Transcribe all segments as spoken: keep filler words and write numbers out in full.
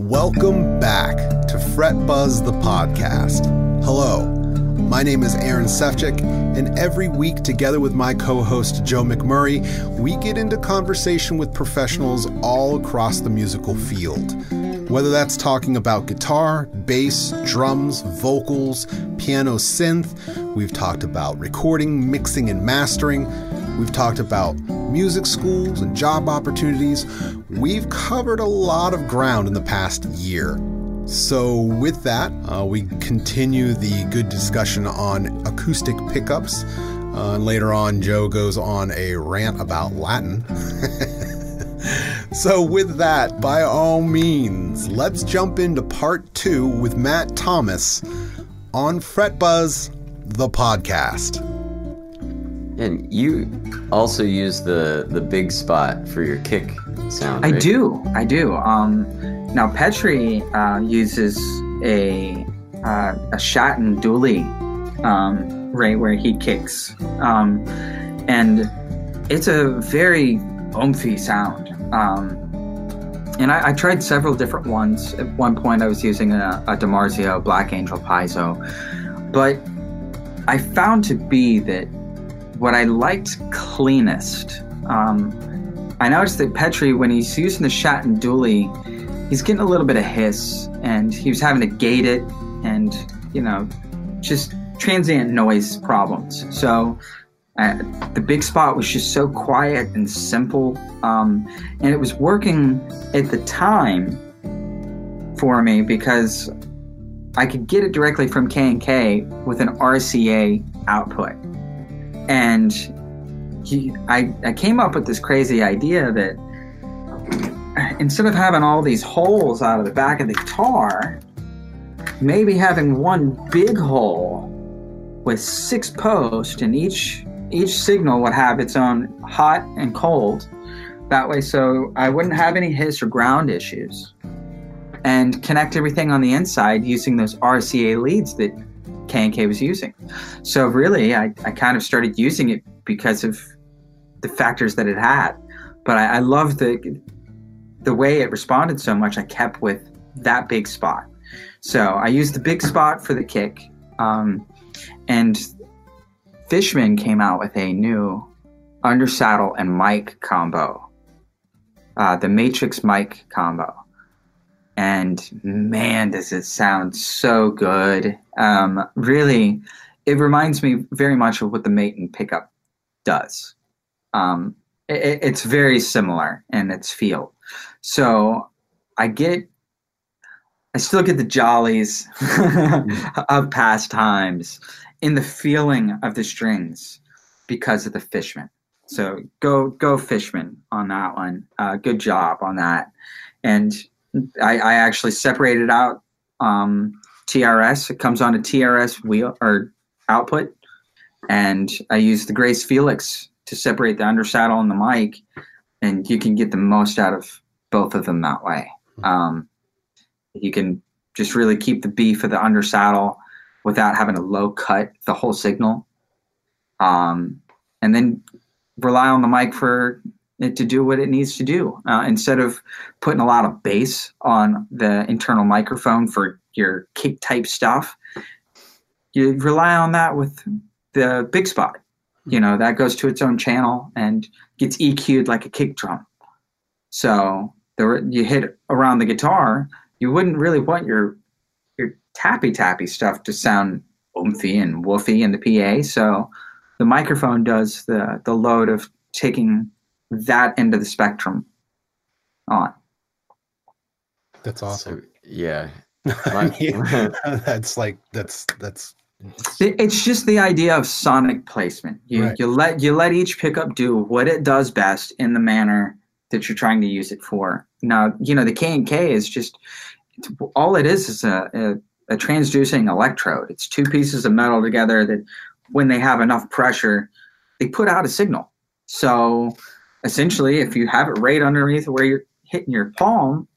Welcome back to Fret Buzz, the podcast. Hello, my name is Aaron Sefcik, and every week, together with my co-host Joe McMurray, we get into conversation with professionals all across the musical field. Whether that's talking about guitar, bass, drums, vocals, piano, synth, we've talked about recording, mixing, and mastering. We've talked about music schools and job opportunities. We've covered a lot of ground in the past year. So with that, uh, we continue the good discussion on acoustic pickups. Uh, and later on, Joe goes on a rant about Latin. So with that, by all means, let's jump into part two with Matt Thomas on Fret Buzz, the podcast. And you also use the, the big spot for your kick sound, right? I do, I do. Um, now, Petri uh, uses a uh, a shot and dually, um, right where he kicks. Um, and it's a very oomphy sound. Um, and I, I tried several different ones. At one point, I was using a, a DiMarzio Black Angel Piezo. But I found to be that what I liked cleanest, um, I noticed that Petri, when he's using the shot and dually, he's getting a little bit of hiss, and he was having to gate it, and, you know, just transient noise problems. So uh, the big spot was just so quiet and simple, um, and it was working at the time for me because I could get it directly from K and K with an R C A output. And he, I, I came up with this crazy idea that instead of having all these holes out of the back of the guitar, maybe having one big hole with six posts, and each each signal would have its own hot and cold. That way, so I wouldn't have any hiss or ground issues, and connect everything on the inside using those R C A leads that K and K was using. So really, I, I kind of started using it because of the factors that it had. But I, I loved the the way it responded so much, I kept with that big spot. So I used the big spot for the kick. Um, and Fishman came out with a new undersaddle and mic combo, uh, the Matrix Mic combo. And man, does it sound so good. Um, really, it reminds me very much of what the Maiden pickup does. Um, it, it's very similar in its feel. So I get, I still get the jollies of past times in the feeling of the strings because of the Fishman. So go, go Fishman on that one. Uh, good job on that. And I, I actually separated out um, T R S. It comes on a T R S wheel or output, and I use the Grace Felix to separate the undersaddle and the mic, and you can get the most out of both of them that way. Um, you can just really keep the beef of the undersaddle without having to low cut the whole signal, um, and then rely on the mic for it to do what it needs to do, uh, instead of putting a lot of bass on the internal microphone for your kick type stuff. You rely on that with the big spot, you know, that goes to its own channel and gets E Q'd like a kick drum. So there, you hit around the guitar, you wouldn't really want your, your tappy tappy stuff to sound oomphy and woofy in the P A. So the microphone does the, the load of taking that end of the spectrum on. That's awesome. So, yeah. yeah. That's like, that's, that's. It's just the idea of sonic placement. You right. you let, you let each pickup do what it does best in the manner that you're trying to use it for. Now, you know, the K and K is just, all it is is a, a, a transducing electrode. It's two pieces of metal together that when they have enough pressure, they put out a signal. So essentially, if you have it right underneath where you're hitting your palm,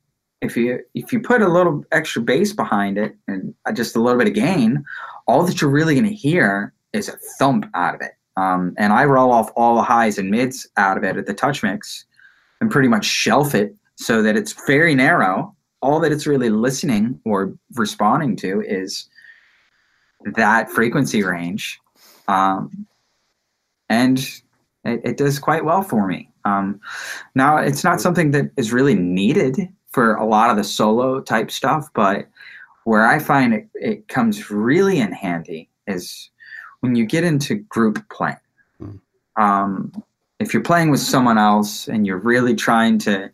if you if you put a little extra bass behind it and just a little bit of gain, all that you're really going to hear is a thump out of it. Um, and I roll off all the highs and mids out of it at the touch mix and pretty much shelf it so that it's very narrow all that it's really listening or responding to is that frequency range. Um, and it, it does quite well for me. Um, now, it's not something that is really needed for a lot of the solo type stuff, but where I find it, it comes really in handy is when you get into group playing. Mm. Um, if you're playing with someone else and you're really trying to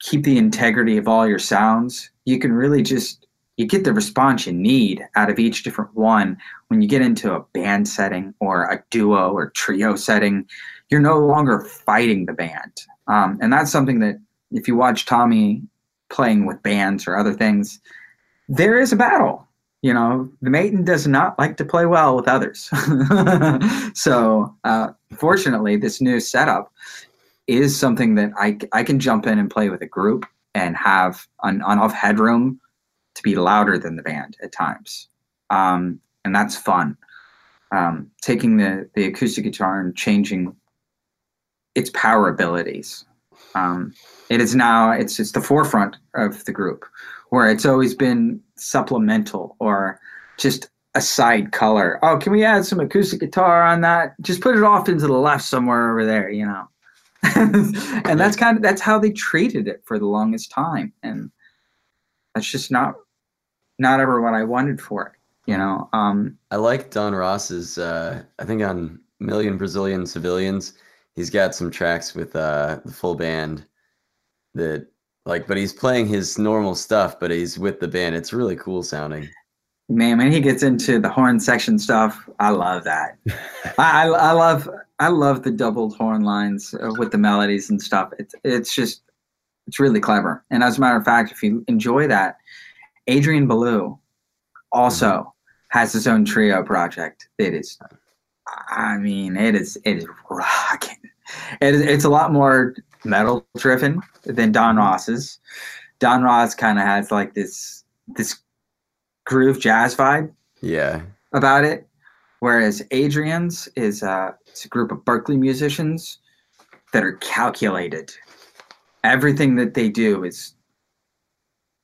keep the integrity of all your sounds, you can really just, you get the response you need out of each different one. When you get into a band setting or a duo or trio setting, you're no longer fighting the band. Um, and that's something that if you watch Tommy playing with bands or other things, there is a battle. You know, the Maiden does not like to play well with others. So, uh, fortunately, this new setup is something that I, I can jump in and play with a group and have an on-off headroom to be louder than the band at times. Um, and that's fun. Um, taking the, the acoustic guitar and changing its power abilities. Um, it is now, it's, it's the forefront of the group, where it's always been supplemental or just a side color. Oh, can we add some acoustic guitar on that? Just put it off into the left somewhere over there, you know. And that's kind of, that's how they treated it for the longest time. And that's just not, not ever what I wanted for it, you know. Um, I like Don Ross's, uh, I think on Million Brazilian Civilians, he's got some tracks with uh, the full band that, like, but he's playing his normal stuff, but he's with the band. It's really cool sounding. Man, when he gets into the horn section stuff, I love that. I, I, I love I love the doubled horn lines with the melodies and stuff. It's it's just it's really clever. And as a matter of fact, if you enjoy that, Adrian Ballou also mm-hmm. has his own trio project. It is, I mean, it is it is rocking. It, it's a lot more metal driven than Don Ross's. Don Ross kind of has like this this groove jazz vibe, yeah, about it. Whereas Adrian's is uh, it's a group of Berklee musicians that are calculated. Everything that they do is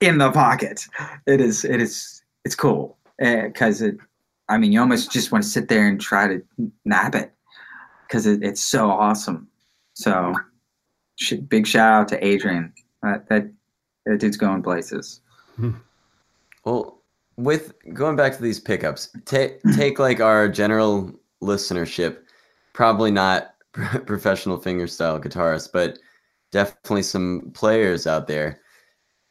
in the pocket. It is it is it's cool because uh, it. I mean, you almost just want to sit there and try to nab it because it, it's so awesome. So. Big shout out to Adrian. Uh, that that dude's going places. Well, with going back to these pickups, take take like our general listenership, probably not professional fingerstyle guitarists, but definitely some players out there.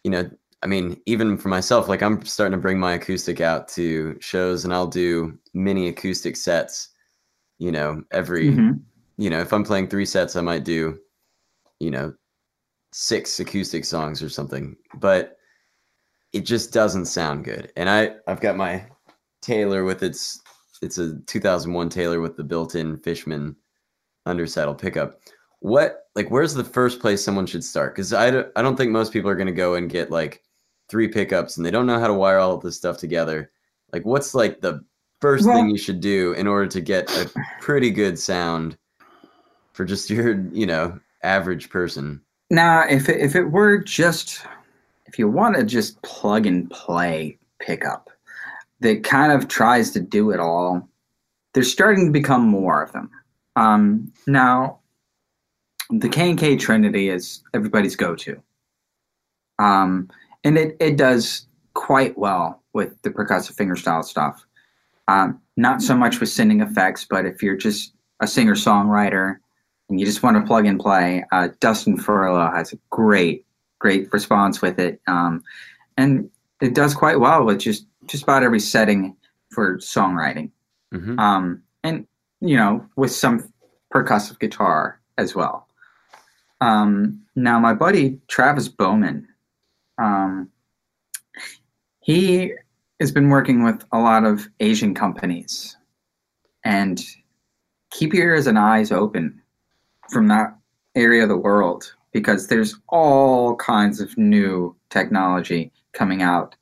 You know, I mean, even for myself, like I'm starting to bring my acoustic out to shows, and I'll do mini acoustic sets. You know, every mm-hmm. you know, if I'm playing three sets, I might do, you know, six acoustic songs or something, but it just doesn't sound good. And I, I've got my Taylor with its, it's a two thousand one Taylor with the built-in Fishman undersaddle pickup. What, like, where's the first place someone should start? Cause I, d- I don't think most people are going to go and get like three pickups and they don't know how to wire all of this stuff together. Like what's like the first well, thing you should do in order to get a pretty good sound for just your, you know, average person? Now, if it, if it were just, if you want to just plug and play pickup that kind of tries to do it all, there's starting to become more of them. Um, now, the K and K Trinity is everybody's go-to. Um, and it, it does quite well with the percussive fingerstyle stuff. Um, not so much with sending effects, but if you're just a singer-songwriter, and you just want to plug and play, uh, Dustin Furlow has a great, great response with it. Um, and it does quite well with just, just about every setting for songwriting. Mm-hmm. Um, and, you know, with some percussive guitar as well. Um, now, my buddy Travis Bowman, um, he has been working with a lot of Asian companies. And keep your ears and eyes open from that area of the world, because there's all kinds of new technology coming out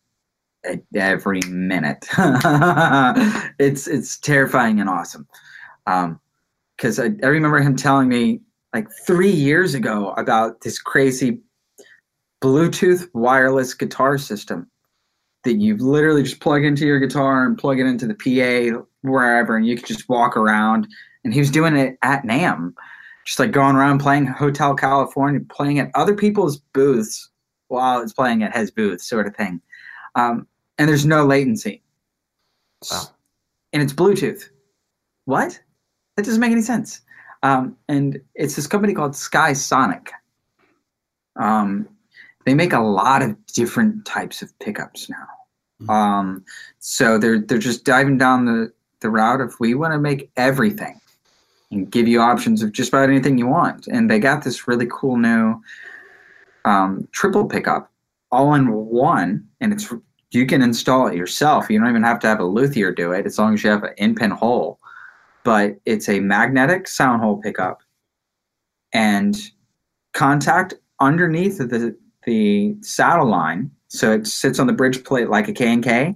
at every minute. It's it's terrifying and awesome. Um, because I, I remember him telling me like three years ago about this crazy Bluetooth wireless guitar system that you literally just plug into your guitar and plug it into the P A wherever, and you could just walk around. And he was doing it at NAMM, just like going around playing Hotel California, playing at other people's booths while it's playing at his booth, sort of thing. Um, and there's no latency. Wow. And it's Bluetooth. What? That doesn't make any sense. Um, and it's this company called Sky Sonic. Um, they make a lot of different types of pickups now. Mm-hmm. Um, so they're they're just diving down the, the route of, we want to make everything and give you options of just about anything you want. And they got this really cool new um, triple pickup all in one, and it's you can install it yourself. You don't even have to have a luthier do it, as long as you have an in-pin hole. But it's a magnetic sound hole pickup and contact underneath of the, the saddle line. So it sits on the bridge plate like a K and K.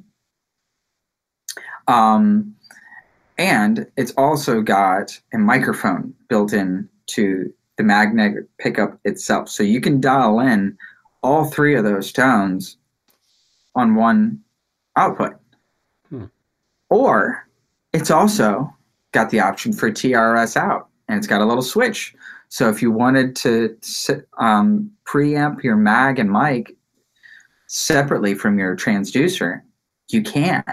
Um, and it's also got a microphone built in to the magnetic pickup itself. So you can dial in all three of those tones on one output. Hmm. Or it's also got the option for T R S out, and it's got a little switch. So if you wanted to um, preamp your mag and mic separately from your transducer, you can.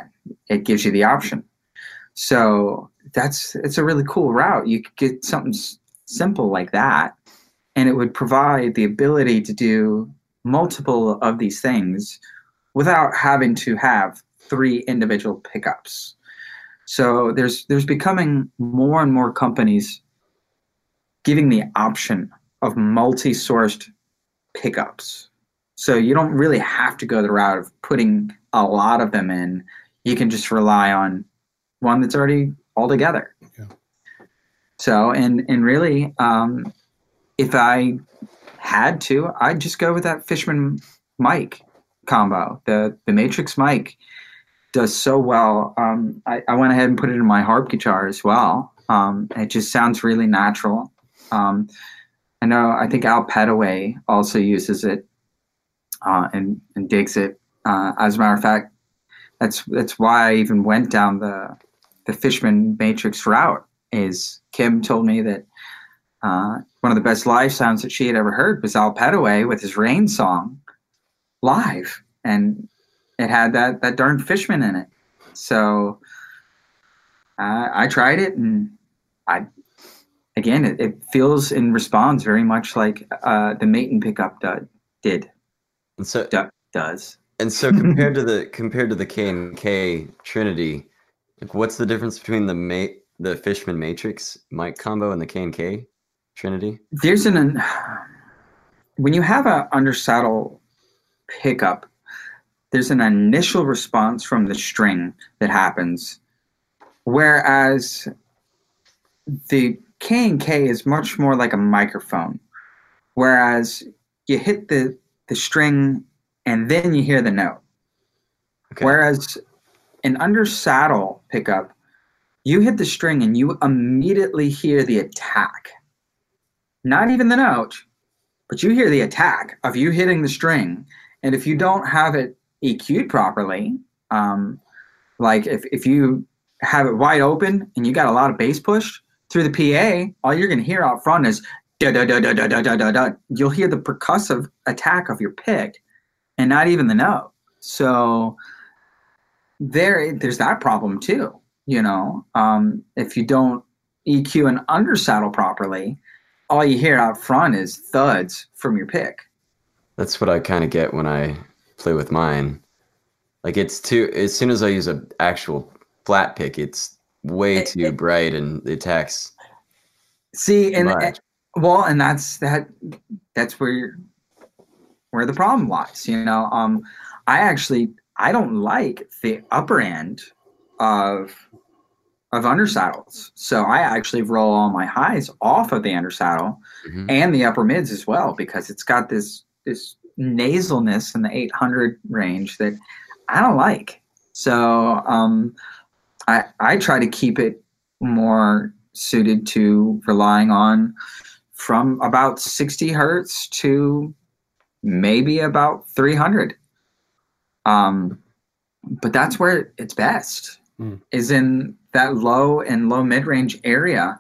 It gives you the option. So that's it's a really cool route. You could get something s- simple like that, and it would provide the ability to do multiple of these things without having to have three individual pickups. So there's there's becoming more and more companies giving the option of multi-sourced pickups. So you don't really have to go the route of putting a lot of them in. You can just rely on one that's already all together. Yeah. So, and and really, um, if I had to, I'd just go with that Fishman mic combo. The the Matrix mic does so well. Um, I, I went ahead and put it in my harp guitar as well. Um, it just sounds really natural. Um, I know, I think Al Petteway also uses it uh, and, and digs it. Uh, as a matter of fact, that's that's why I even went down the the Fishman Matrix route, is Kim told me that uh, one of the best live sounds that she had ever heard was Al Petteway with his Rain Song live. And it had that, that darn Fishman in it. So uh, I tried it, and I again, it, it feels and responds very much like uh, the Maton pickup do, did. And so do, does. And so compared to the compared to the K and K Trinity, like, what's the difference between the Ma- the Fishman Matrix mic combo and the K and K Trinity? There's an, an when you have a undersaddle pickup, there's an initial response from the string that happens, whereas the K and K is much more like a microphone, whereas you hit the, the string and then you hear the note. Okay. Whereas an undersaddle pickup, you hit the string and you immediately hear the attack. Not even the note, but you hear the attack of you hitting the string. And if you don't have it E Q'd properly, um, like if, if you have it wide open and you got a lot of bass push through the P A, all you're going to hear out front is da da da da da da da da da. You'll hear the percussive attack of your pick and not even the note. So there, there's that problem too. You know, um, if you don't E Q an undersaddle properly, all you hear out front is thuds from your pick. That's what I kind of get when I play with mine. Like, it's too, as soon as I use an actual flat pick, it's way too it, it, bright and the attacks. See, and, and well, and that's that. That's where where the problem lies. You know, um, I actually I don't like the upper end of of undersaddles, so I actually roll all my highs off of the undersaddle, mm-hmm. and the upper mids as well, because it's got this this. nasalness in the eight hundred range that I don't like. So um, I I try to keep it more suited to relying on from about sixty hertz to maybe about three hundred. Um, but that's where it's best, mm. is in that low and low mid-range area.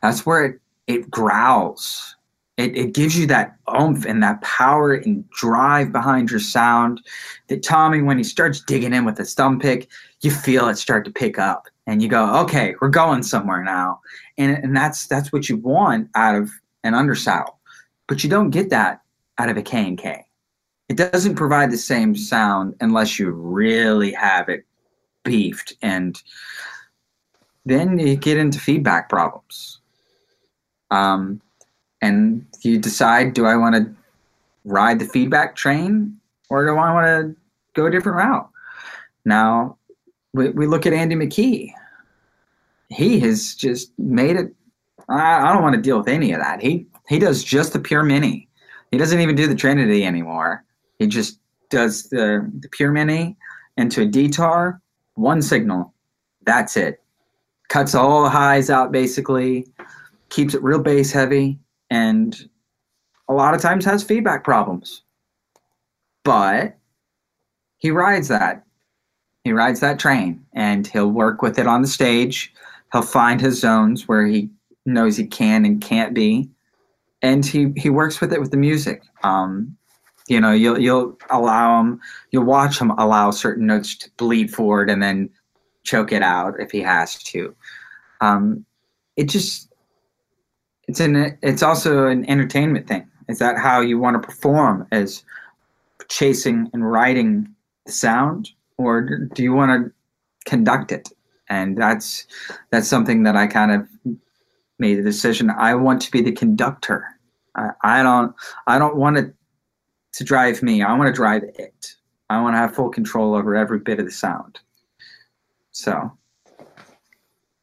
That's where it, it growls. It, it gives you that oomph and that power and drive behind your sound that Tommy, when he starts digging in with his thumb pick, you feel it start to pick up. And you go, okay, we're going somewhere now. And, and that's that's what you want out of an undersaddle. But you don't get that out of a K and K. It doesn't provide the same sound unless you really have it beefed. And then you get into feedback problems. Um, and you decide, do I want to ride the feedback train or do I want to go a different route? Now, we, we look at Andy McKee. He has just made it. I, I don't want to deal with any of that. He He does just the pure mini. He doesn't even do the Trinity anymore. He just does the, the pure mini into a D-tar, one signal. That's it. Cuts all the highs out basically, keeps it real bass heavy, and a lot of times has feedback problems. But he rides that. He rides that train, and he'll work with it on the stage. He'll find his zones where he knows he can and can't be. And he, he works with it with the music. Um, you know, you'll you'll allow him, you'll watch him allow certain notes to bleed forward and then choke it out if he has to. Um, it just it's an it's also an entertainment thing. Is that how you want to perform? As chasing and writing the sound, or do you want to conduct it? And that's that's something that I kind of made the decision. I want to be the conductor. I, I don't. I don't want it to drive me. I want to drive it. I want to have full control over every bit of the sound. So,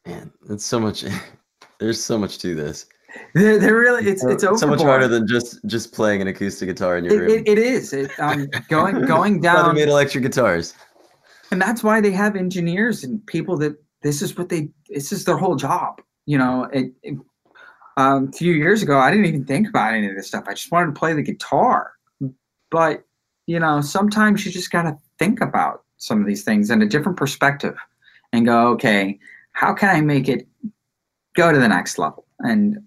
man, that's so much. There's so much to this. They're, they're really. It's it's overboard. So much harder than just just playing an acoustic guitar in your room. It, it, it is. It, um, going going down. They made electric guitars, and that's why they have engineers and people that this is what they. This is their whole job. You know, it, it, um, a few years ago, I didn't even think about any of this stuff. I just wanted to play the guitar. But, you know, sometimes you just got to think about some of these things in a different perspective and go, okay, how can I make it go to the next level? And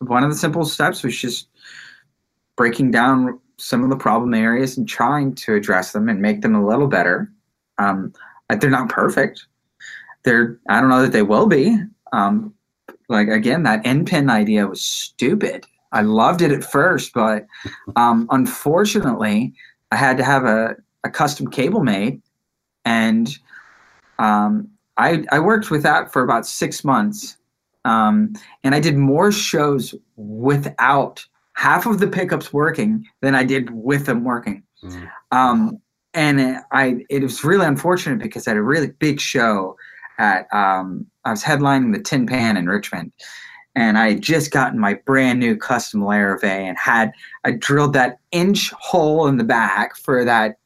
one of the simple steps was just breaking down some of the problem areas and trying to address them and make them a little better. Um, they're not perfect. They're, I don't know that they will be. Um, Like, again, that end pin idea was stupid. I loved it at first, but um, unfortunately, I had to have a, a custom cable made. And um, I, I worked with that for about six months. Um, and I did more shows without half of the pickups working than I did with them working. Mm. Um, and it, I, it was really unfortunate because I had a really big show at um, I was headlining the Tin Pan in Richmond, and I had just gotten my brand new custom Larivay and had I drilled that inch hole in the back for that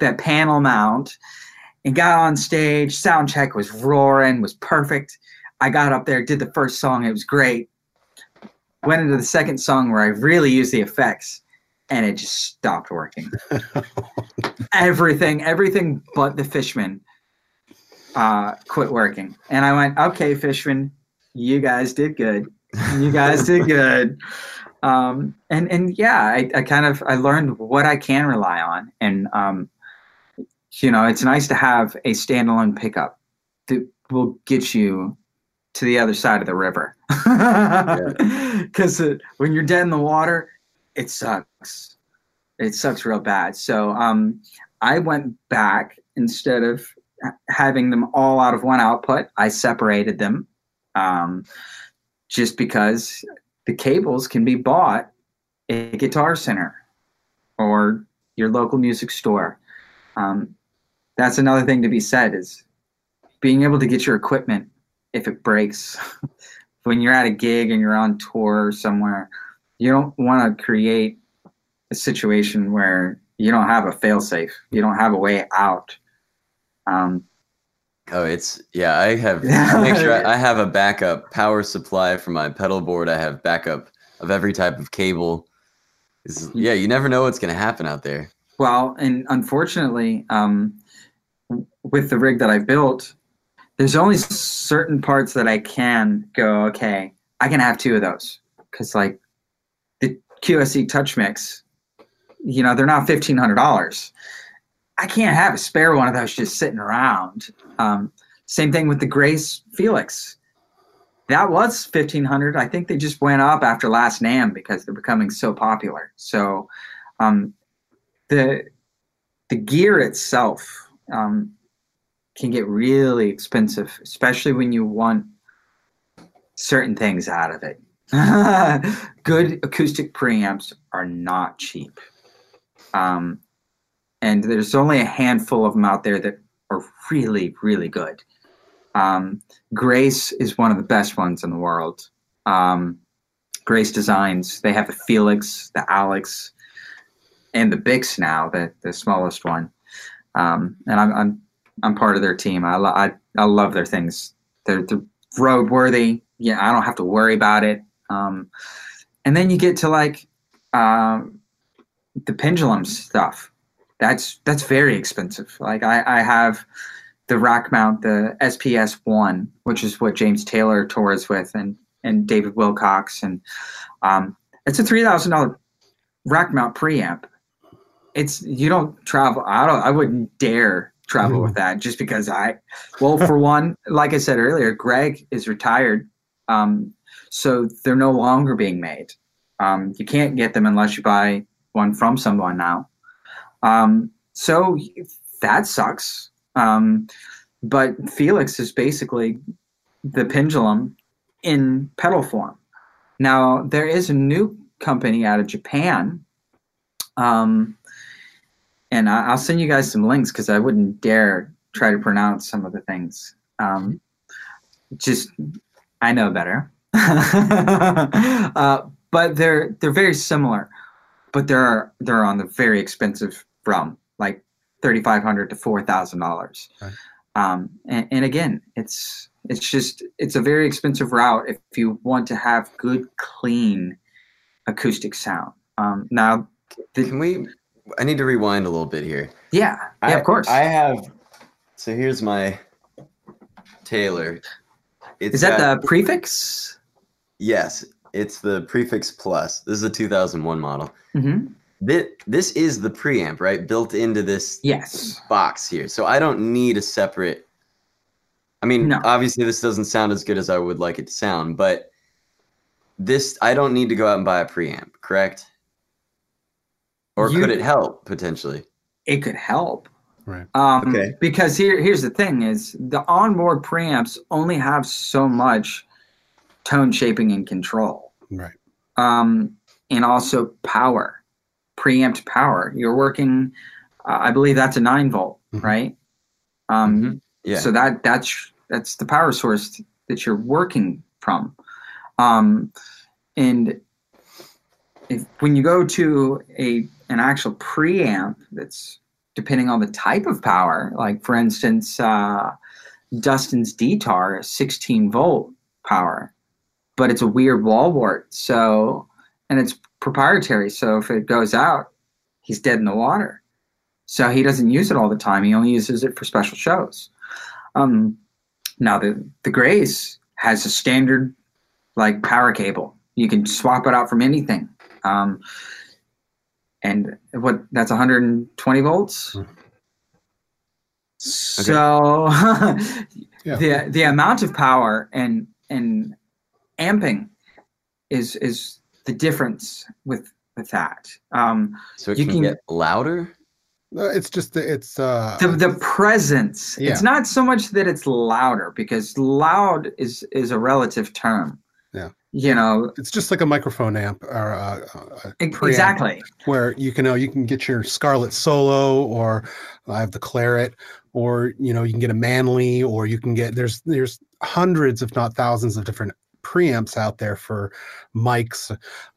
that panel mount, and got on stage. Sound check was roaring, was perfect. I got up there, did the first song, it was great. Went into the second song where I really used the effects, and it just stopped working. everything, everything but the Fishman. Uh, quit working. And I went, okay, Fishman, you guys did good. You guys did good. Um, and, and yeah, I, I kind of, I learned what I can rely on. And, um, you know, it's nice to have a standalone pickup that will get you to the other side of the river. Because yeah. uh, when you're dead in the water, it sucks. It sucks real bad. So um, I went back instead of having them all out of one output. I separated them um, just because the cables can be bought at Guitar Center or your local music store. Um, that's another thing to be said is being able to get your equipment if it breaks. When you're at a gig and you're on tour somewhere, you don't want to create a situation where you don't have a fail-safe. You don't have a way out. Um, oh, it's yeah. I have make sure I, I have a backup power supply for my pedal board. I have backup of every type of cable. It's, yeah, you never know what's going to happen out there. Well, and unfortunately, um, with the rig that I built, there's only certain parts that I can go, okay, I can have two of those. Because, like, the Q S E Touch Mix, you know, they're not fifteen hundred dollars. I can't have a spare one of those just sitting around. Um, same thing with the Grace Felix. That was fifteen hundred dollars. I think they just went up after last NAMM because they're becoming so popular. So um, the the gear itself um, can get really expensive, especially when you want certain things out of it. Good acoustic preamps are not cheap. Um, and there's only a handful of them out there that are really, really good. Um, Grace is one of the best ones in the world. Um, Grace Designs, they have the Felix, the Alex, and the Bix now, the, the smallest one. Um, and I'm, I'm, I'm part of their team. I, lo- I, I love their things. They're, they're road worthy. Yeah. I don't have to worry about it. Um, and then you get to like, um, the Pendulum stuff. That's, that's very expensive. Like I, I have, the rack mount, the S P S one, which is what James Taylor tours with, and and David Wilcox, and um, it's a three thousand dollars rack mount preamp. It's you don't travel. I don't. I wouldn't dare travel mm-hmm. with that just because I. Well, for one, like I said earlier, Greg is retired, um, so they're no longer being made. Um, you can't get them unless you buy one from someone now. Um, so that sucks. Um, but Felix is basically the Pendulum in pedal form. Now, there is a new company out of Japan, um, and I, I'll send you guys some links because I wouldn't dare try to pronounce some of the things. Um, just, I know better. uh, but they're they're very similar, but they're they're on the very expensive realm, like thirty-five hundred dollars to four thousand dollars. Right. Um, and, and again, it's it's just, it's a very expensive route if you want to have good, clean acoustic sound. Um, now, the, can we, I need to rewind a little bit here. Yeah, I, yeah, of course. I have, so here's my Taylor. It's Is that got, the Prefix? Yes, it's the Prefix Plus. This is a two thousand one model. Mm-hmm. This is the preamp, right? Built into this yes. box here. So I don't need a separate... I mean, no. Obviously this doesn't sound as good as I would like it to sound, but this I don't need to go out and buy a preamp, correct? Or you, could it help, potentially? It could help. Right. Um, okay. Because here, here's the thing is the onboard preamps only have so much tone shaping and control. Right. Um, and also power. Preamp power. You're working, uh, I believe that's a nine volt, mm-hmm. right? Um, mm-hmm. Yeah. So that that's that's the power source that you're working from. Um, and if, when you go to a an actual preamp, that's depending on the type of power. Like for instance, uh, Dustin's D-tar is sixteen volt power, but it's a weird wall wart. So and it's proprietary, so if it goes out, he's dead in the water. So he doesn't use it all the time. He only uses it for special shows. Um, now, the, the Grace has a standard, like, power cable. You can swap it out from anything. Um, and what that's one hundred twenty volts? Okay. So yeah. the the amount of power and, and amping is is... the difference with, with that. Um, so it you can, can get louder? No, it's just, the, it's... Uh, the the presence. Yeah. It's not so much that it's louder, because loud is, is a relative term. Yeah. You know... It's just like a microphone amp or a, a preamp. Exactly. Where you can, uh, you can get your Scarlet Solo, or I have the Claret, or, you know, you can get a Manly, or you can get... There's There's hundreds, if not thousands, of different preamps out there for mics,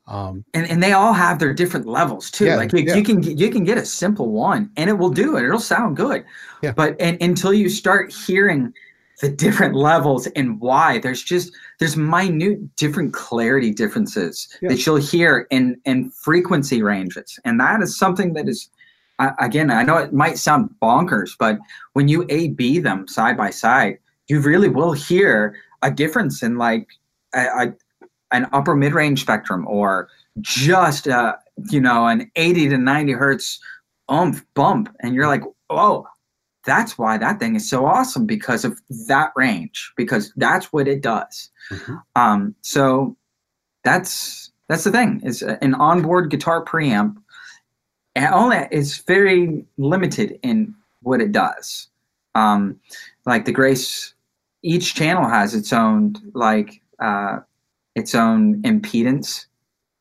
um and, and they all have their different levels too. Yeah, like you, yeah. you can you can get a simple one and it will do it, it'll sound good, yeah. but and until you start hearing the different levels and why. There's just, there's minute different clarity differences yeah. that you'll hear in, in frequency ranges. And that is something that is, I, again, I know it might sound bonkers, but when you A B them side by side, you really will hear a difference in like a, a, an upper mid-range spectrum or just, uh, you know, an eighty to ninety hertz oomph bump. And you're like, oh, that's why that thing is so awesome, because of that range, because that's what it does. Mm-hmm. Um, so that's that's the thing, is an onboard guitar preamp, and only it's very limited in what it does. Um, like the Grace, each channel has its own like uh, its own impedance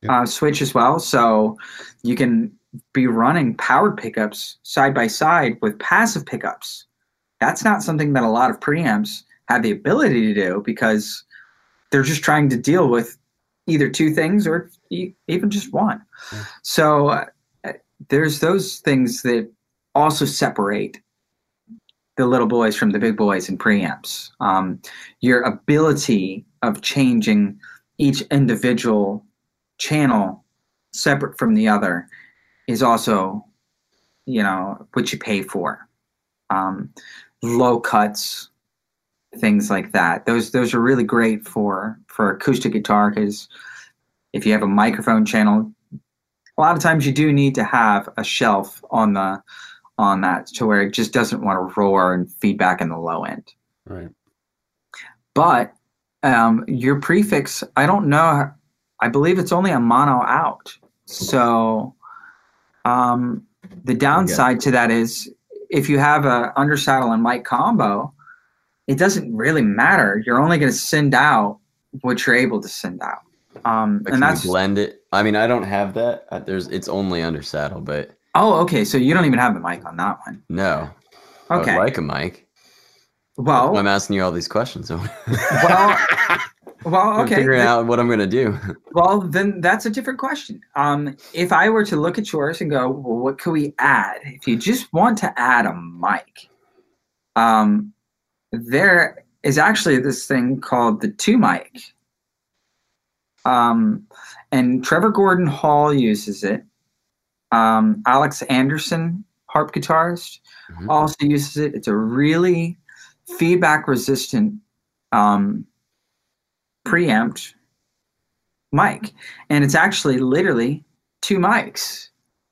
yeah. uh, switch as well. So you can be running powered pickups side by side with passive pickups. That's not something that a lot of preamps have the ability to do, because they're just trying to deal with either two things or e- even just one. Yeah. So uh, there's those things that also separate the little boys from the big boys in preamps. Um, your ability of changing each individual channel separate from the other is also, you know, what you pay for. Um, low cuts, things like that. Those those are really great for, for acoustic guitar, because if you have a microphone channel, a lot of times you do need to have a shelf on the on that to where it just doesn't want to roar and feedback in the low end. Right. But um, your prefix, I don't know, I believe it's only a mono out. So Um, the downside to that is if you have a undersaddle and mic combo, it doesn't really matter. You're only going to send out what you're able to send out. Um, and that's blend it. I mean, I don't have that. There's it's only undersaddle, but oh, okay. So you don't even have the mic on that one. No. Okay. I would like a mic. Well, I'm asking you all these questions. So. Well. Well, okay. I'm figuring out what I'm going to do. Well, then that's a different question. Um, if I were to look at yours and go, well, what could we add? If you just want to add a mic, um, there is actually this thing called the two mic. Um, and Trevor Gordon Hall uses it. Um, Alex Anderson, harp guitarist, mm-hmm. also uses it. It's a really feedback resistant um preamp mic, and it's actually literally two mics.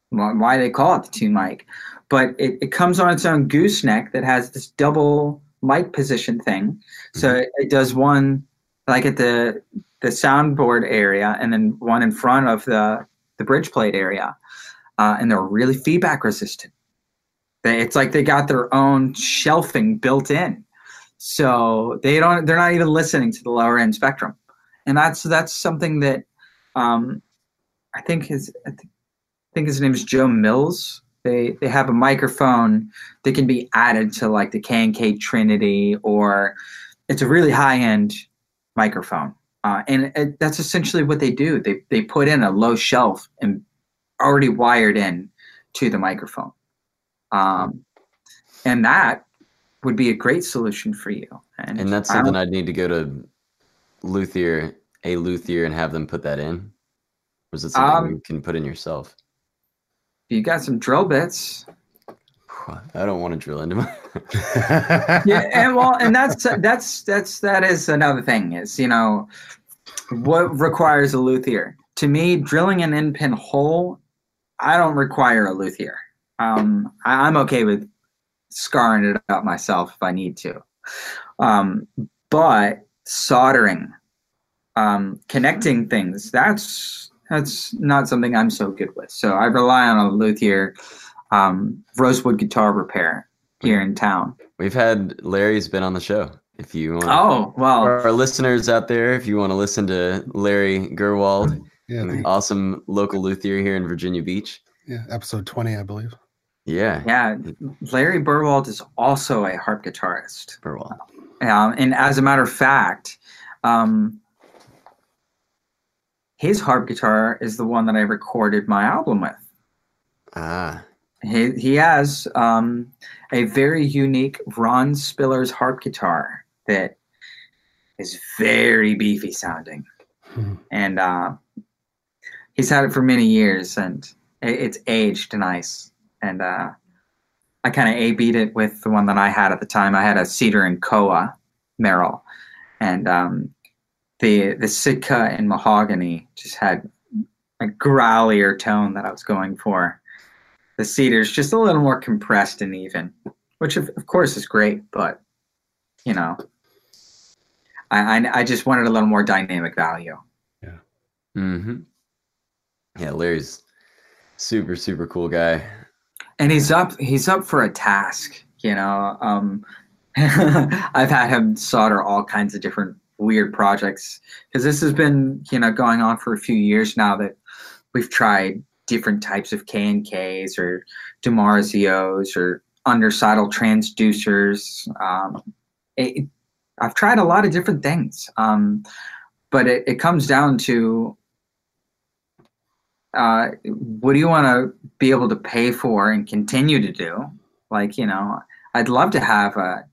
Why they call it the two mic, but it, it comes on its own gooseneck that has this double mic position thing. So mm-hmm. it, it does one like at the the soundboard area, and then one in front of the the bridge plate area, uh, and they're really feedback resistant. They, it's like they got their own shelving built in. So they don't, they're not even listening to the lower end spectrum. And that's, that's something that, um, I think his, I, th- I think his name is Joe Mills. They, they have a microphone that can be added to like the K and K Trinity, or it's a really high end microphone. Uh, and it, that's essentially what they do. They, they put in a low shelf and already wired in to the microphone. Um, and that would be a great solution for you. And, and that's something I'd need to go to luthier, a luthier, and have them put that in? Or is it something um, you can put in yourself? You got some drill bits. I don't want to drill into my Yeah, and well, and that's that's that's that is another thing, is, you know, what requires a luthier? To me, drilling an end pin hole, I don't require a luthier. Um, I, I'm okay with scarring it out myself if I need to, um, but soldering, um, connecting things—that's that's not something I'm so good with. So I rely on a luthier, um, Rosewood Guitar Repair here in town. We've had Larry's been on the show. If you want, oh well, for our listeners out there, if you want to listen to Larry Berwald, yeah, an awesome local luthier here in Virginia Beach. Yeah, episode twenty, I believe. Yeah. Yeah. Larry Berwald is also a harp guitarist. Berwald. Um, and as a matter of fact, um, his harp guitar is the one that I recorded my album with. Ah. He he has um, a very unique Ron Spiller's harp guitar that is very beefy sounding. Mm-hmm. And uh, he's had it for many years, and it, it's aged nice. And uh, I kind of A-beat it with the one that I had at the time. I had a Cedar and Koa Merrill, and um, the the Sitka and Mahogany just had a growlier tone that I was going for. The Cedar's just a little more compressed and even, which of, of course is great, but you know, I, I I just wanted a little more dynamic value. Yeah. Mm-hmm. Yeah, Larry's super super cool guy, and he's up he's up for a task. You know, um, I've had him solder all kinds of different weird projects, because this has been you know going on for a few years now that we've tried different types of K and K's or DiMarzios or undersidal transducers. Um, it, it, I've tried a lot of different things, um, but it, it comes down to uh, what do you want to be able to pay for and continue to do? Like, you know, I'd love to have a,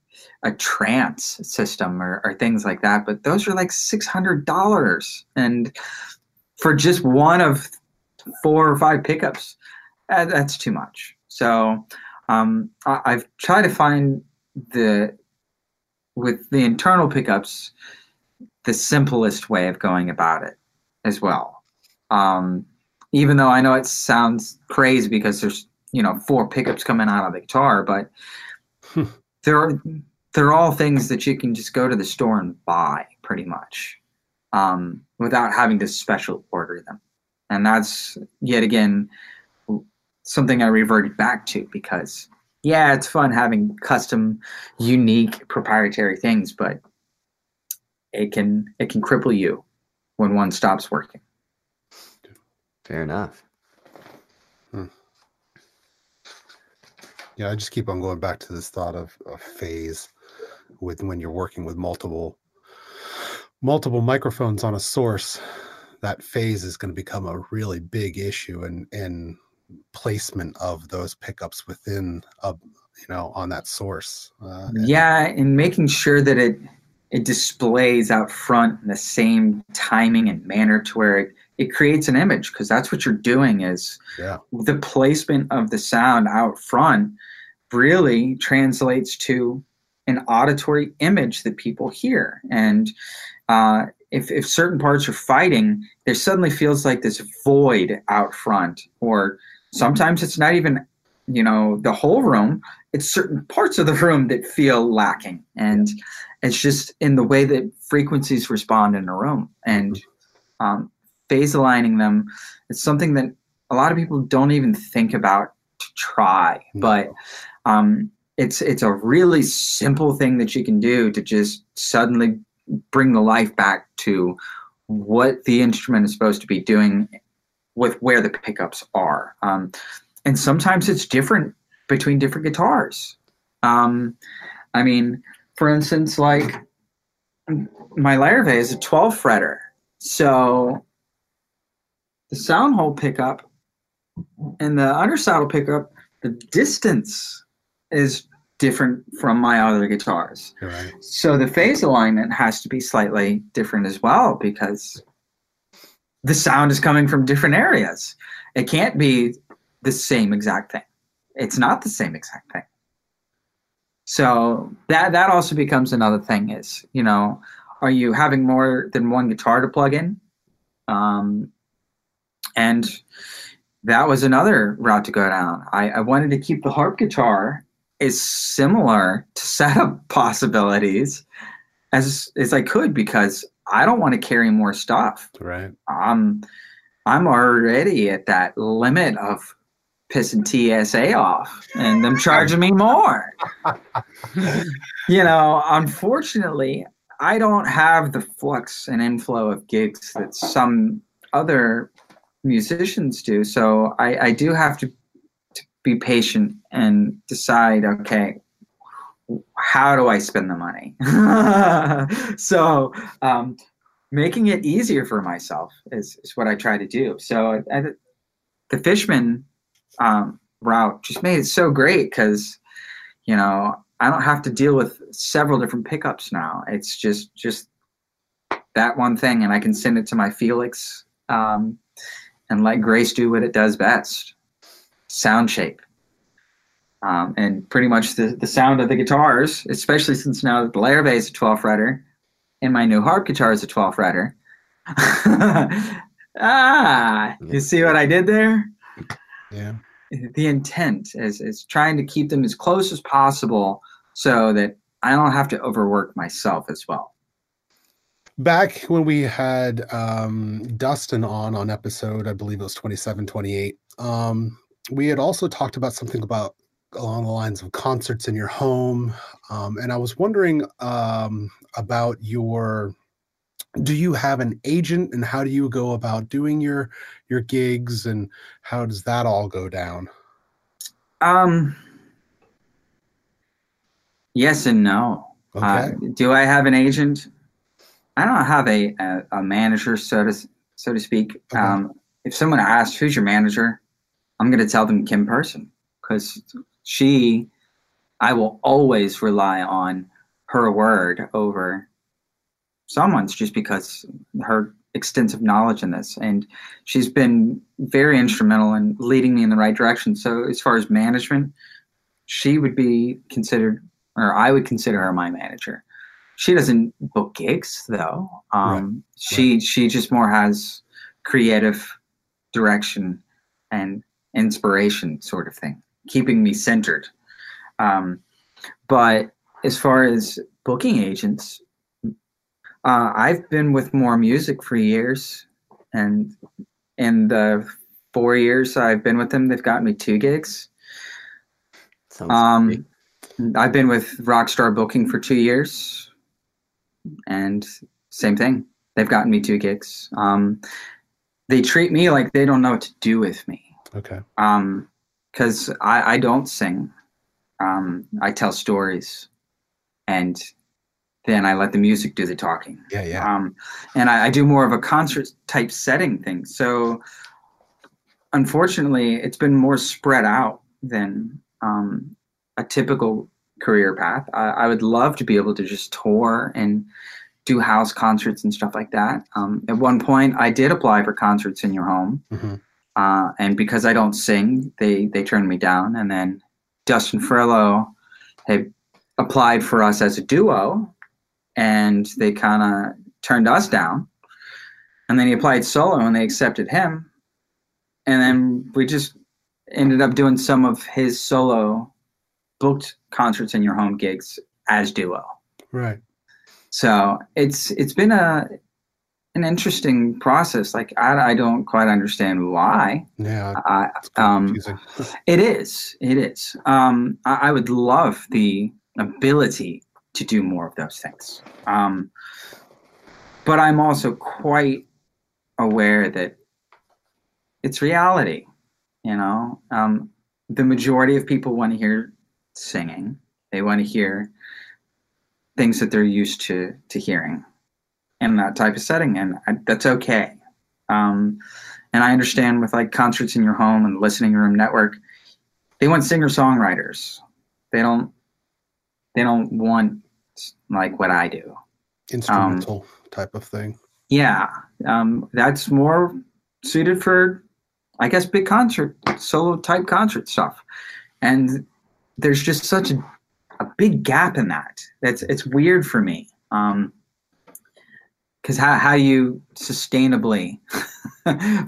a trance system or, or things like that, but those are like six hundred dollars. And for just one of four or five pickups, uh, that's too much. So um, I, I've tried to find the, with the internal pickups, the simplest way of going about it as well. Um, even though I know it sounds crazy because there's, you know, four pickups coming out of the guitar, but they're, they're all things that you can just go to the store and buy pretty much, um, without having to special order them. And that's, yet again, something I reverted back to because, yeah, it's fun having custom, unique, proprietary things, but it can it can cripple you when one stops working. Fair enough. Hmm. Yeah, I just keep on going back to this thought of a phase with when you're working with multiple multiple microphones on a source. That phase is going to become a really big issue in, in placement of those pickups within, a, you know, on that source. Uh, and yeah, and making sure that it it displays out front in the same timing and manner to where it, it creates an image, because that's what you're doing is yeah. The placement of the sound out front really translates to an auditory image that people hear. And uh, if, if certain parts are fighting, there suddenly feels like this void out front, or sometimes it's not even, you know, the whole room, it's certain parts of the room that feel lacking. And it's just in the way that frequencies respond in a room, and um, phase aligning them. It's something that a lot of people don't even think about to try, but um, it's, it's a really simple thing that you can do to just suddenly bring the life back to what the instrument is supposed to be doing with where the pickups are. Um, and sometimes it's different between different guitars. Um, I mean, for instance, like my Larvay is a twelve fretter. So the sound hole pickup and the undersaddle pickup, the distance is different from my other guitars. Right. So the phase alignment has to be slightly different as well, because the sound is coming from different areas. It can't be the same exact thing. It's not the same exact thing. So that that also becomes another thing is, you know, are you having more than one guitar to plug in? Um, and that was another route to go down. I, I wanted to keep the harp guitar is similar to setup possibilities as as I could, because I don't want to carry more stuff. Right. Um, I'm already at that limit of pissing T S A off and them charging me more. You know, unfortunately, I don't have the flux and inflow of gigs that some other musicians do. So I, I do have to be patient and decide, okay, how do I spend the money? So um, making it easier for myself is, is what I try to do. So I, the Fishman um, route just made it so great because, you know, I don't have to deal with several different pickups now. It's just just that one thing, and I can send it to my Felix um, and let Grace do what it does best, sound shape. Um, and pretty much the, the sound of the guitars, especially since now the layer bass is a twelve-fretter and my new harp guitar is a twelve-fretter. ah, you see what I did there? Yeah. The intent is, is trying to keep them as close as possible so that I don't have to overwork myself as well. Back when we had um, Dustin on, on episode, I believe it was twenty-seven, twenty-eight, um, we had also talked about something about along the lines of concerts in your home. Um, and I was wondering um, about your, do you have an agent, and how do you go about doing your, your gigs, and how does that all go down? Um, yes and no. Okay. Uh, do I have an agent? I don't have a, a, a manager, so to, so to speak. Okay. Um, if someone asks, who's your manager? I'm going to tell them Kim Person, because she, I will always rely on her word over someone's, just because her extensive knowledge in this. And she's been very instrumental in leading me in the right direction. So as far as management, she would be considered, or I would consider her my manager. She doesn't book gigs, though. Um, right. She right. she just more has creative direction and inspiration sort of thing, keeping me centered. Um, but as far as booking agents, uh, I've been with More Music for years, and in the four years I've been with them, they've gotten me two gigs. Sounds um, great. I've been with Rockstar Booking for two years, and same thing. They've gotten me two gigs. Um, they treat me like they don't know what to do with me. Okay. Um, because I, I don't sing. Um, I tell stories, and then I let the music do the talking. Yeah, yeah. Um, and I, I do more of a concert-type setting thing. So, unfortunately, it's been more spread out than um, a typical career path. I, I would love to be able to just tour and do house concerts and stuff like that. Um, at one point, I did apply for Concerts in Your Home. Mm-hmm. Uh, and because I don't sing, they, they turned me down. And then Dustin Furlow had applied for us as a duo, and they kind of turned us down. And then he applied solo, and they accepted him. And then we just ended up doing some of his solo booked Concerts in Your Home gigs as duo. Right. So it's it's been a... an interesting process. Like I, I don't quite understand why. Yeah, I, um, it is. It is. Um, I, I would love the ability to do more of those things. Um, but I'm also quite aware that it's reality. You know, um, the majority of people want to hear singing. They want to hear things that they're used to to hearing in that type of setting, and I, that's okay. Um, and I understand with like Concerts in Your Home and Listening Room Network, they want singer-songwriters. They don't, they don't want like what I do. Instrumental um, type of thing. Yeah. Um, that's more suited for, I guess, big concert, solo type concert stuff. And there's just such a, a big gap in that. That's, it's weird for me. Um, Because how how do you sustainably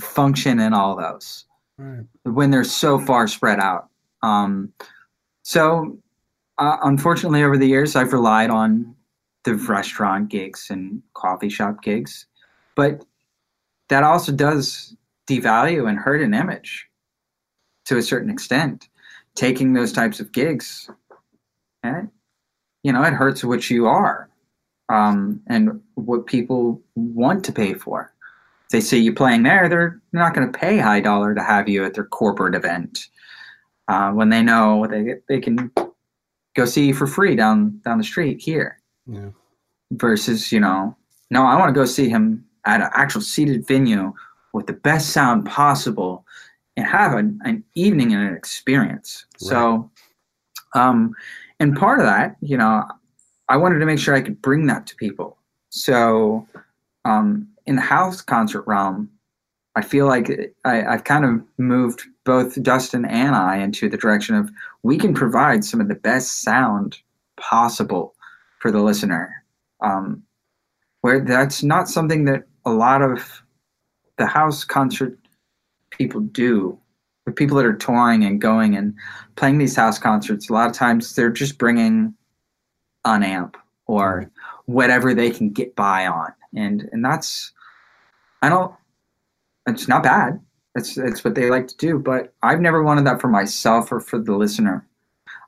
function in all those, right, when they're so far spread out? Um, so, uh, unfortunately, over the years, I've relied on the restaurant gigs and coffee shop gigs. But that also does devalue and hurt an image to a certain extent. Taking those types of gigs, okay, you know, it hurts what you are. Um, and what people want to pay for. If they see you playing there, they're not going to pay high dollar to have you at their corporate event uh, when they know they they can go see you for free down down the street here. Yeah. Versus, you know, no, I want to go see him at an actual seated venue with the best sound possible and have an, an evening and an experience. Right. So um, And part of that, you know, I wanted to make sure I could bring that to people. So um, in the house concert realm, I feel like I, I've kind of moved both Dustin and I into the direction of we can provide some of the best sound possible for the listener, um, where that's not something that a lot of the house concert people do. The people that are touring and going and playing these house concerts, a lot of times they're just bringing an amp or whatever they can get by on. And and that's, I don't, it's not bad. It's, it's what they like to do, but I've never wanted that for myself or for the listener.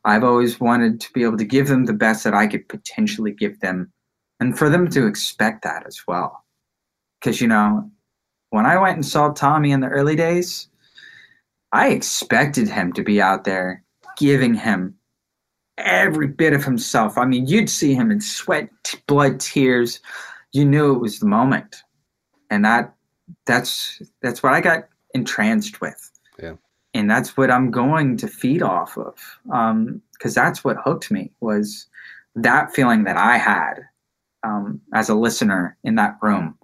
I've always wanted to be able to give them the best that I could potentially give them, and for them to expect that as well. Because, you know, when I went and saw Tommy in the early days, I expected him to be out there giving him every bit of himself. I mean, you'd see him in sweat, t- blood, tears. You knew it was the moment. And that that's that's what I got entranced with. Yeah. And that's what I'm going to feed off of. Um, because that's what hooked me, was that feeling that I had um, as a listener in that room.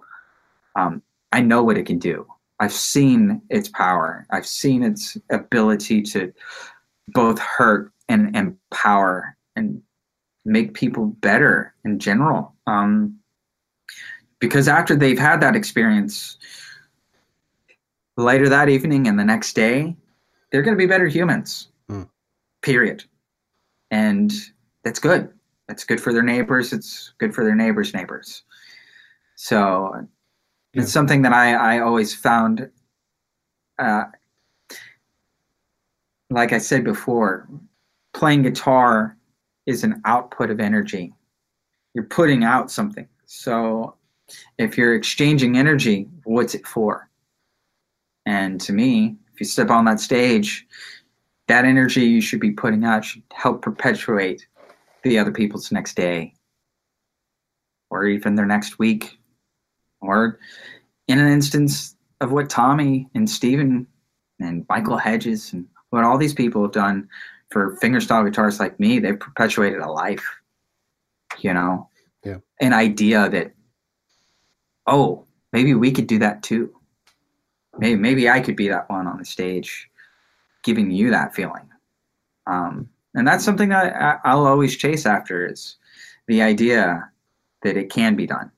Um, I know what it can do. I've seen its power. I've seen its ability to both hurt and empower and make people better in general. Um, because after they've had that experience, later that evening and the next day, they're going to be better humans, mm. period. And that's good. That's good for their neighbors. It's good for their neighbors' neighbors. So... Yeah. It's something that I, I always found, uh, like I said before, playing guitar is an output of energy. You're putting out something. So if you're exchanging energy, what's it for? And to me, if you step on that stage, that energy you should be putting out should help perpetuate the other people's next day or even their next week. Or in an instance of what Tommy and Steven and Michael Hedges and what all these people have done for fingerstyle guitarists like me, they've perpetuated a life, you know, yeah. An idea that, oh, maybe we could do that too. Maybe, maybe I could be that one on the stage giving you that feeling. Um, and that's something that I, I'll always chase after, is the idea that it can be done.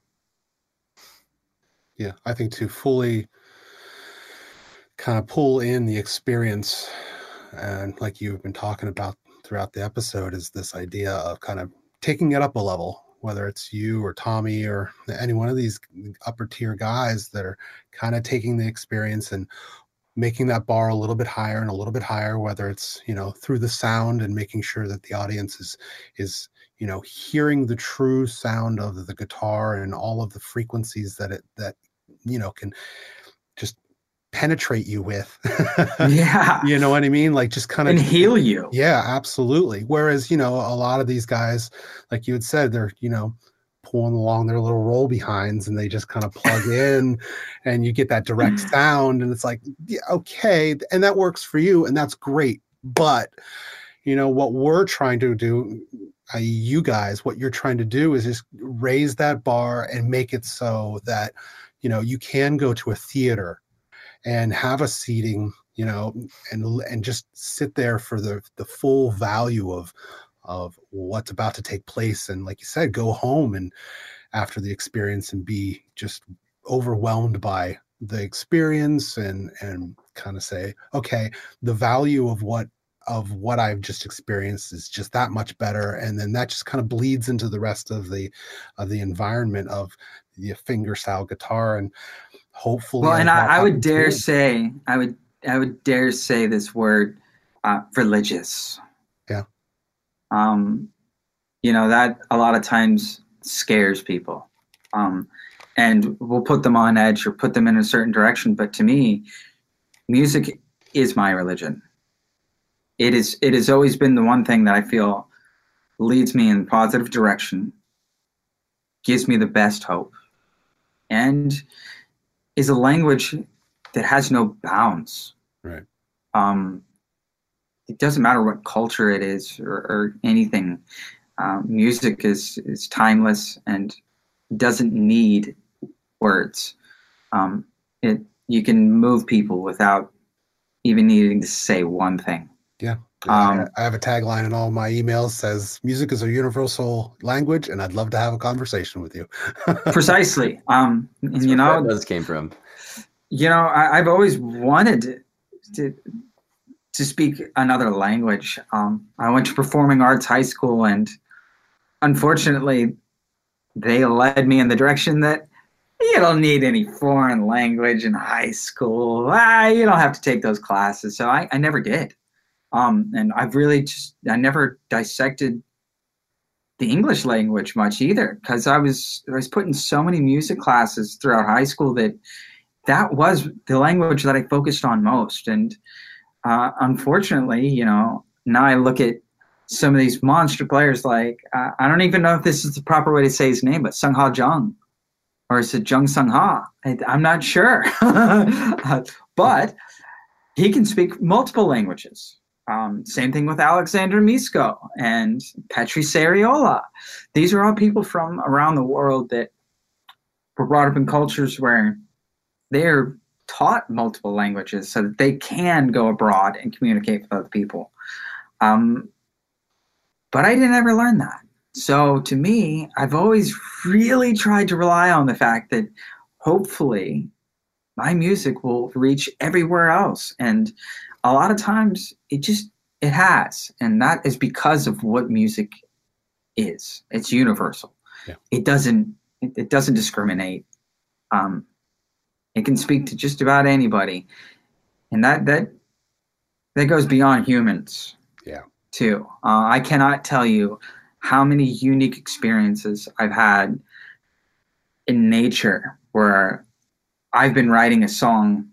Yeah, I think to fully kind of pull in the experience, and like you've been talking about throughout the episode, is this idea of kind of taking it up a level, whether it's you or Tommy or any one of these upper tier guys that are kind of taking the experience and making that bar a little bit higher and a little bit higher, whether it's, you know, through the sound and making sure that the audience is, is, you know, hearing the true sound of the guitar and all of the frequencies that it, that, you know, can just penetrate you with. Yeah. You know what I mean? Like just kind of and heal you. Yeah, absolutely. Whereas, you know, a lot of these guys, like you had said, they're, you know, pulling along their little roll behinds and they just kind of plug in and you get that direct sound and it's like, yeah, okay. And that works for you and that's great. But, you know, what we're trying to do, uh, you guys, what you're trying to do is just raise that bar and make it so that, you know, you can go to a theater and have a seating, you know, and and just sit there for the, the full value of, of what's about to take place. And like you said, go home and after the experience and be just overwhelmed by the experience and, and kind of say, okay, the value of what of what I've just experienced is just that much better. And then that just kind of bleeds into the rest of the, of the environment of the fingerstyle guitar. And hopefully, well, and I, I would dare say, I would, I would dare say this word, uh, religious. Yeah. Um, you know, that a lot of times scares people, um, and we'll put them on edge or put them in a certain direction. But to me, music is my religion. It is. It has always been the one thing that I feel leads me in positive direction, gives me the best hope, and is a language that has no bounds. Right. Um, it doesn't matter what culture it is or, or anything. Um, music is, is timeless and doesn't need words. Um, it you can move people without even needing to say one thing. Yeah. Um, I have a tagline in all my emails, says music is a universal language and I'd love to have a conversation with you. Precisely. Um, That's you where know, Fret Buzz came from. You know, I, I've always wanted to, to speak another language. Um, I went to performing arts high school, and unfortunately they led me in the direction that you don't need any foreign language in high school. Ah, you don't have to take those classes. So I, I never did. Um, and I've really just, I never dissected the English language much either, because I was, I was put in so many music classes throughout high school that that was the language that I focused on most. And uh, unfortunately, you know, now I look at some of these monster players, like, uh, I don't even know if this is the proper way to say his name, but Sungha Jung, or is it Jung Sungha? I, I'm not sure, but he can speak multiple languages. Um, same thing with Alexander Misko and Petri Sariola. These are all people from around the world that were brought up in cultures where they're taught multiple languages so that they can go abroad and communicate with other people. Um, but I didn't ever learn that. So to me, I've always really tried to rely on the fact that hopefully my music will reach everywhere else. And a lot of times it just, it has. And that is because of what music is. It's universal. Yeah. It doesn't, it, it doesn't discriminate. Um, it can speak to just about anybody. And that, that, that goes beyond humans. Yeah. Too. Uh, I cannot tell you how many unique experiences I've had in nature where I've been writing a song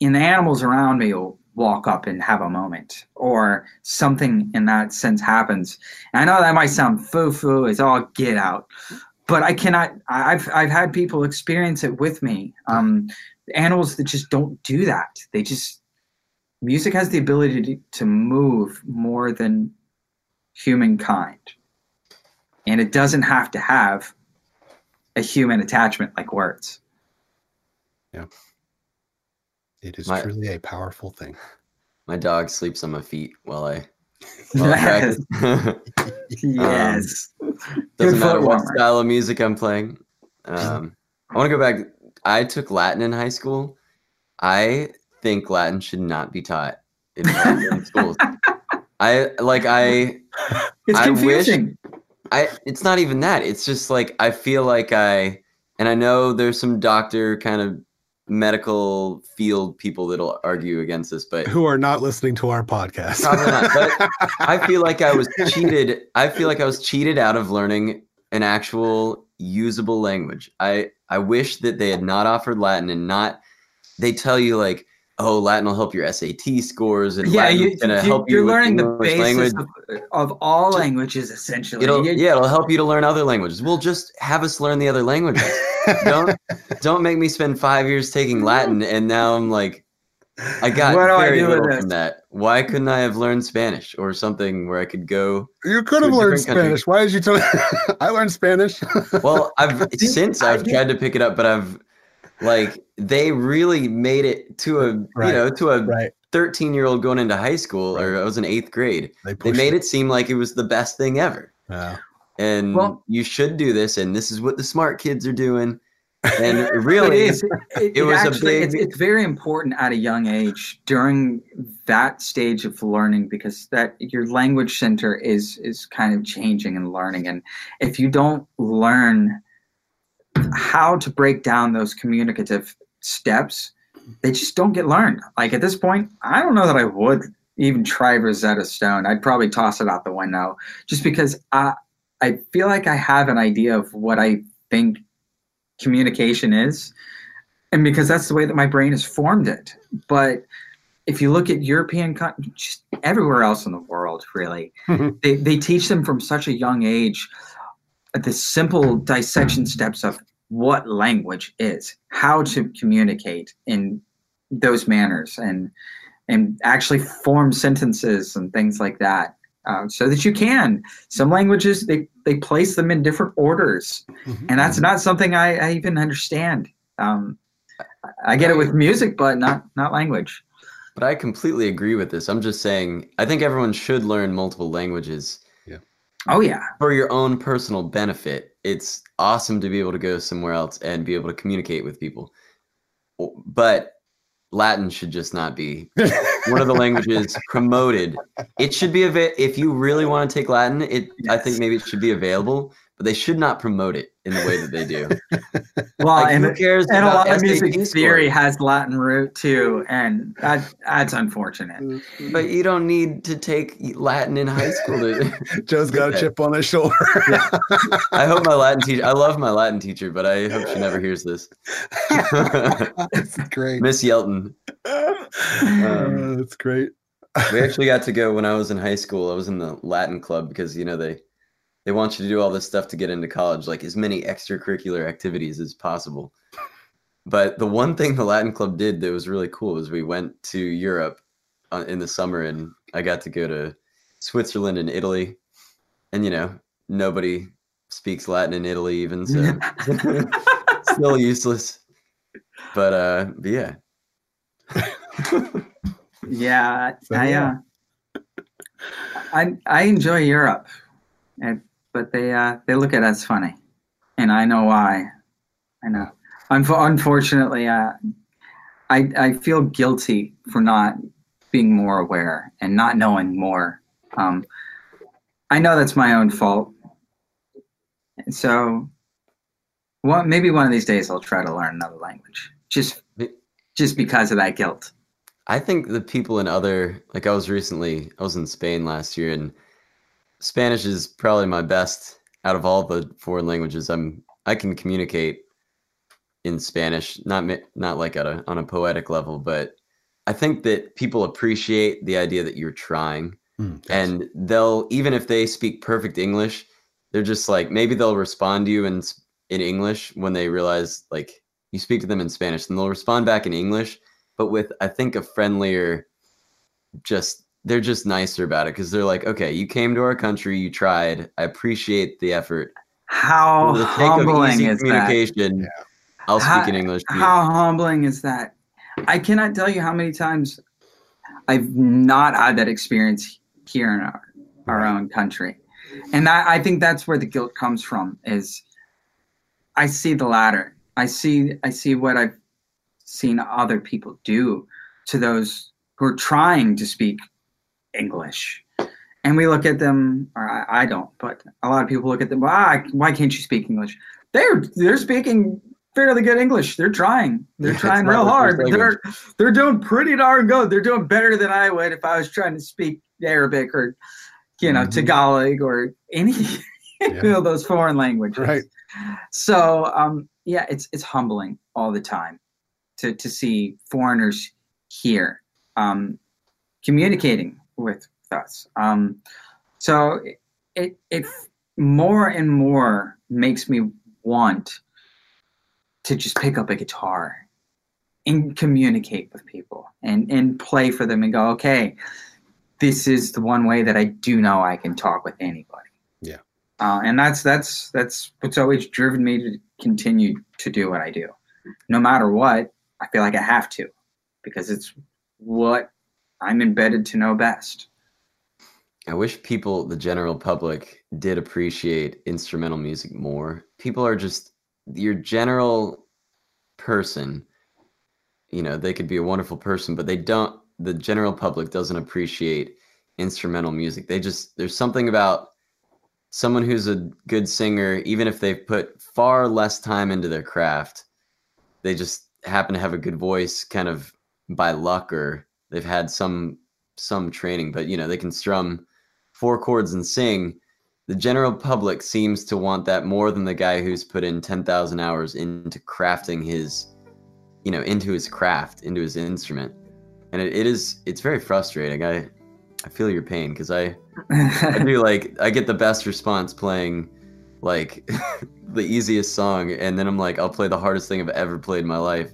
and the animals around me will walk up and have a moment, or something in that sense happens. And I know that might sound foo-foo, it's all get out, but I cannot, I've, I've had people experience it with me. Um, animals that just don't do that. They just, music has the ability to, to move more than humankind. And it doesn't have to have a human attachment like words. Yeah. It is my, truly a powerful thing. My dog sleeps on my feet while I, while yes. I practice. Yes. Um, doesn't matter what warmer. Style of music I'm playing. Um, I want to go back. I took Latin in high school. I think Latin should not be taught in, in schools. I like I. It's I confusing. Wish, I. It's not even that. It's just like I feel like I, and I know there's some doctor kind of. Medical field people that'll argue against this, but who are not listening to our podcast. Probably not, but I feel like I was cheated. I feel like I was cheated out of learning an actual usable language. I, I wish that they had not offered Latin and not, they tell you like, oh, Latin will help your S A T scores. And yeah, Latin's you, you, help you're you learning the basis of, of all languages, essentially. It'll, yeah, it'll help you to learn other languages. Well, just have us learn the other languages. don't don't make me spend five years taking Latin, and now I'm like, I got what do very I do little with from that. Why couldn't I have learned Spanish or something where I could go? You could have learned Spanish. Country. Why did you tell me? I learned Spanish. Well, I've since I've tried to pick it up, but I've. Like they really made it to a right. you know to a right. thirteen year old going into high school, or I was in eighth grade. They, they made it. it seem like it was the best thing ever. Yeah. And well, you should do this, and this is what the smart kids are doing. And really, it, is, it, it was actually, a big. It's, it's very important at a young age during that stage of learning, because that your language center is is kind of changing and learning, and if you don't learn how to break down those communicative steps, they just don't get learned. Like at this point, I don't know that I would even try Rosetta Stone. I'd probably toss it out the window just because I, I feel like I have an idea of what I think communication is, and because that's the way that my brain has formed it. But if you look at European, just everywhere else in the world, really, they, they teach them from such a young age the simple dissection steps of what language is, how to communicate in those manners, and and actually form sentences and things like that. Uh, so that you can. Some languages, they, they place them in different orders. Mm-hmm. And that's not something I, I even understand. Um, I get it with music, but not, not language. But I completely agree with this. I'm just saying, I think everyone should learn multiple languages. Yeah. Oh, yeah. For your own personal benefit. It's awesome to be able to go somewhere else and be able to communicate with people. But Latin should just not be one of the languages promoted. It should be available. If you really want to take Latin, it yes. I think maybe it should be available, but they should not promote it in the way that they do. Well, like, and, who cares and a lot of music theory has Latin root too, and that, that's unfortunate. But you don't need to take Latin in high school. To Joe's got a chip on his shoulder. Yeah. I hope my Latin teacher, I love my Latin teacher, but I hope she never hears this. That's great. Miss Yelton. Um, that's great. We actually got to go when I was in high school. I was in the Latin club because, you know, they... They want you to do all this stuff to get into college, like as many extracurricular activities as possible. But the one thing the Latin Club did that was really cool was we went to Europe in the summer, and I got to go to Switzerland and Italy. And, you know, nobody speaks Latin in Italy even, so still useless. But, uh, but yeah. Yeah, I, uh, I, I enjoy Europe. And, but they uh, they look at us funny, and I know why. I know. Unf- unfortunately, uh, I I feel guilty for not being more aware and not knowing more. Um, I know that's my own fault. And so, well, maybe one of these days I'll try to learn another language, just just because of that guilt. I think the people in other, like I was recently, I was in Spain last year, and Spanish is probably my best out of all the foreign languages. I'm I can communicate in Spanish, not not like at a, on a poetic level, but I think that people appreciate the idea that you're trying, mm, and they'll, even if they speak perfect English, they're just like, maybe they'll respond to you in in English when they realize like you speak to them in Spanish, and they'll respond back in English, but with, I think, a friendlier, just. They're just nicer about it because they're like, okay, you came to our country, you tried. I appreciate the effort. How the humbling is communication, that? I'll how, speak in English. To how you. Humbling is that? I cannot tell you how many times I've not had that experience here in our, our right. own country. And that, I think that's where the guilt comes from, is I see the latter. I see, I see what I've seen other people do to those who are trying to speak English, and we look at them, or I, I don't, but a lot of people look at them, why, why can't you speak English? They're they're speaking fairly good English. They're trying. They're yeah, trying real hard. They're, they're doing pretty darn good. They're doing better than I would if I was trying to speak Arabic or, you know, mm-hmm. Tagalog or any yeah. of those foreign languages. Right. So, um, yeah, it's it's humbling all the time to, to see foreigners here um, communicating with us. Um, so it, it more and more makes me want to just pick up a guitar and communicate with people and, and play for them and go, okay, this is the one way that I do know I can talk with anybody. Yeah. Uh, and that's, that's, that's what's always driven me to continue to do what I do. No matter what, I feel like I have to, because it's what I'm embedded to know best. I wish people, the general public, did appreciate instrumental music more. People are just, your general person, you know, they could be a wonderful person, but they don't, the general public doesn't appreciate instrumental music. They just, there's something about someone who's a good singer, even if they've put far less time into their craft, they just happen to have a good voice kind of by luck, or they've had some some training, but you know, they can strum four chords and sing. The general public seems to want that more than the guy who's put in ten thousand hours into crafting his, you know, into his craft, into his instrument. And it, it is, it's very frustrating. I I feel your pain, because I, I do, like, I get the best response playing like the easiest song, and then I'm like, I'll play the hardest thing I've ever played in my life.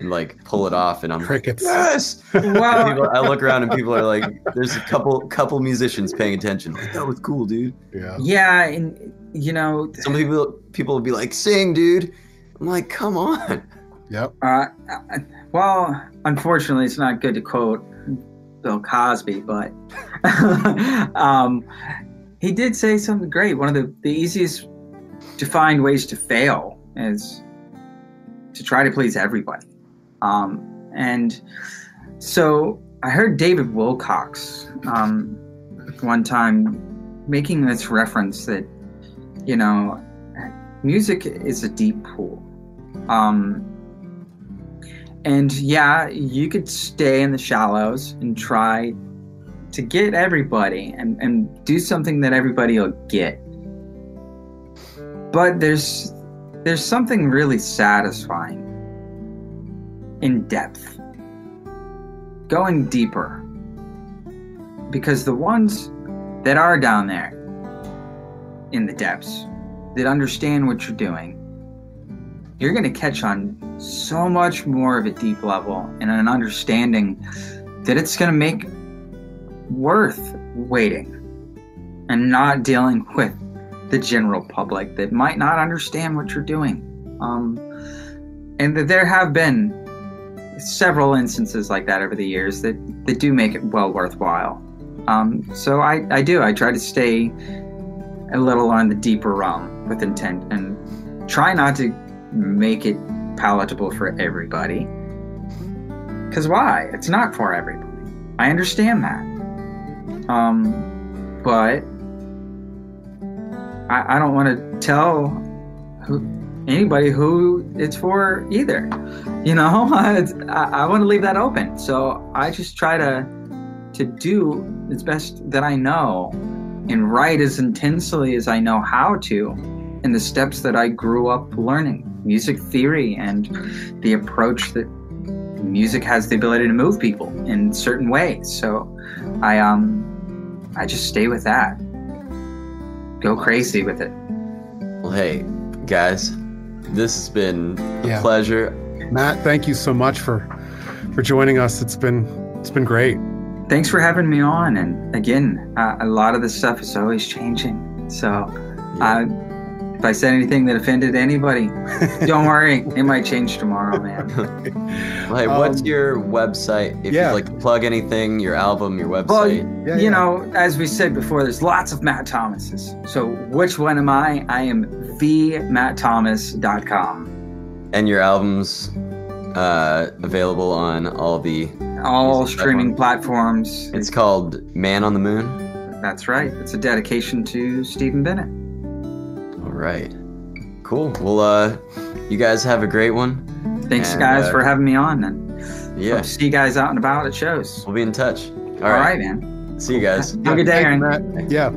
and like pull it off, and I'm crickets. Like, yes! Wow. People, I look around and people are like, there's a couple couple musicians paying attention. Like, that was cool, dude. Yeah. Yeah, and you know, some people people will be like, sing, dude. I'm like, come on. Yep. Uh, well, unfortunately, it's not good to quote Bill Cosby, but um, he did say something great. One of the, the easiest to find ways to fail is to try to please everybody. Um, and so I heard David Wilcox um, one time making this reference that, you know, music is a deep pool. Um, and yeah, you could stay in the shallows and try to get everybody and, and do something that everybody will get. But there's there's something really satisfying in depth, going deeper, because the ones that are down there in the depths that understand what you're doing, you're going to catch on so much more of a deep level and an understanding that it's going to make worth waiting and not dealing with the general public that might not understand what you're doing. Um, and that there have been several instances like that over the years that, that do make it well worthwhile. Um, so I, I do, I try to stay a little on the deeper realm with intent and try not to make it palatable for everybody. Because why? It's not for everybody. I understand that. Um, but I, I don't want to tell who, anybody who it's for either. You know, I, I want to leave that open. So I just try to to do as best that I know and write as intensely as I know how to in the steps that I grew up learning. Music theory and the approach that music has the ability to move people in certain ways. So I um I just stay with that. Go crazy with it. Well, hey, guys, this has been a yeah. pleasure. Matt, thank you so much for for joining us. It's been it's been great. Thanks for having me on. And again, uh, a lot of this stuff is always changing. So I. Yeah. Uh, If I said anything that offended anybody, don't worry. It might change tomorrow, man. Well, hey, um, what's your website? If yeah. you'd like to plug anything, your album, your website. Well, yeah, you yeah. know, as we said before, there's lots of Matt Thomases. So which one am I? I am the matt thomas dot com. And your album's uh, available on all the... All streaming platforms. platforms. It's called Man on the Moon. That's right. It's a dedication to Stephen Bennett. Right. Cool. Well, uh, you guys have a great one. Thanks, and, guys, uh, for having me on. And yeah. Hope to see you guys out and about at shows. We'll be in touch. All, All right. right, man. See you guys. Have a good day, Aaron. Yeah.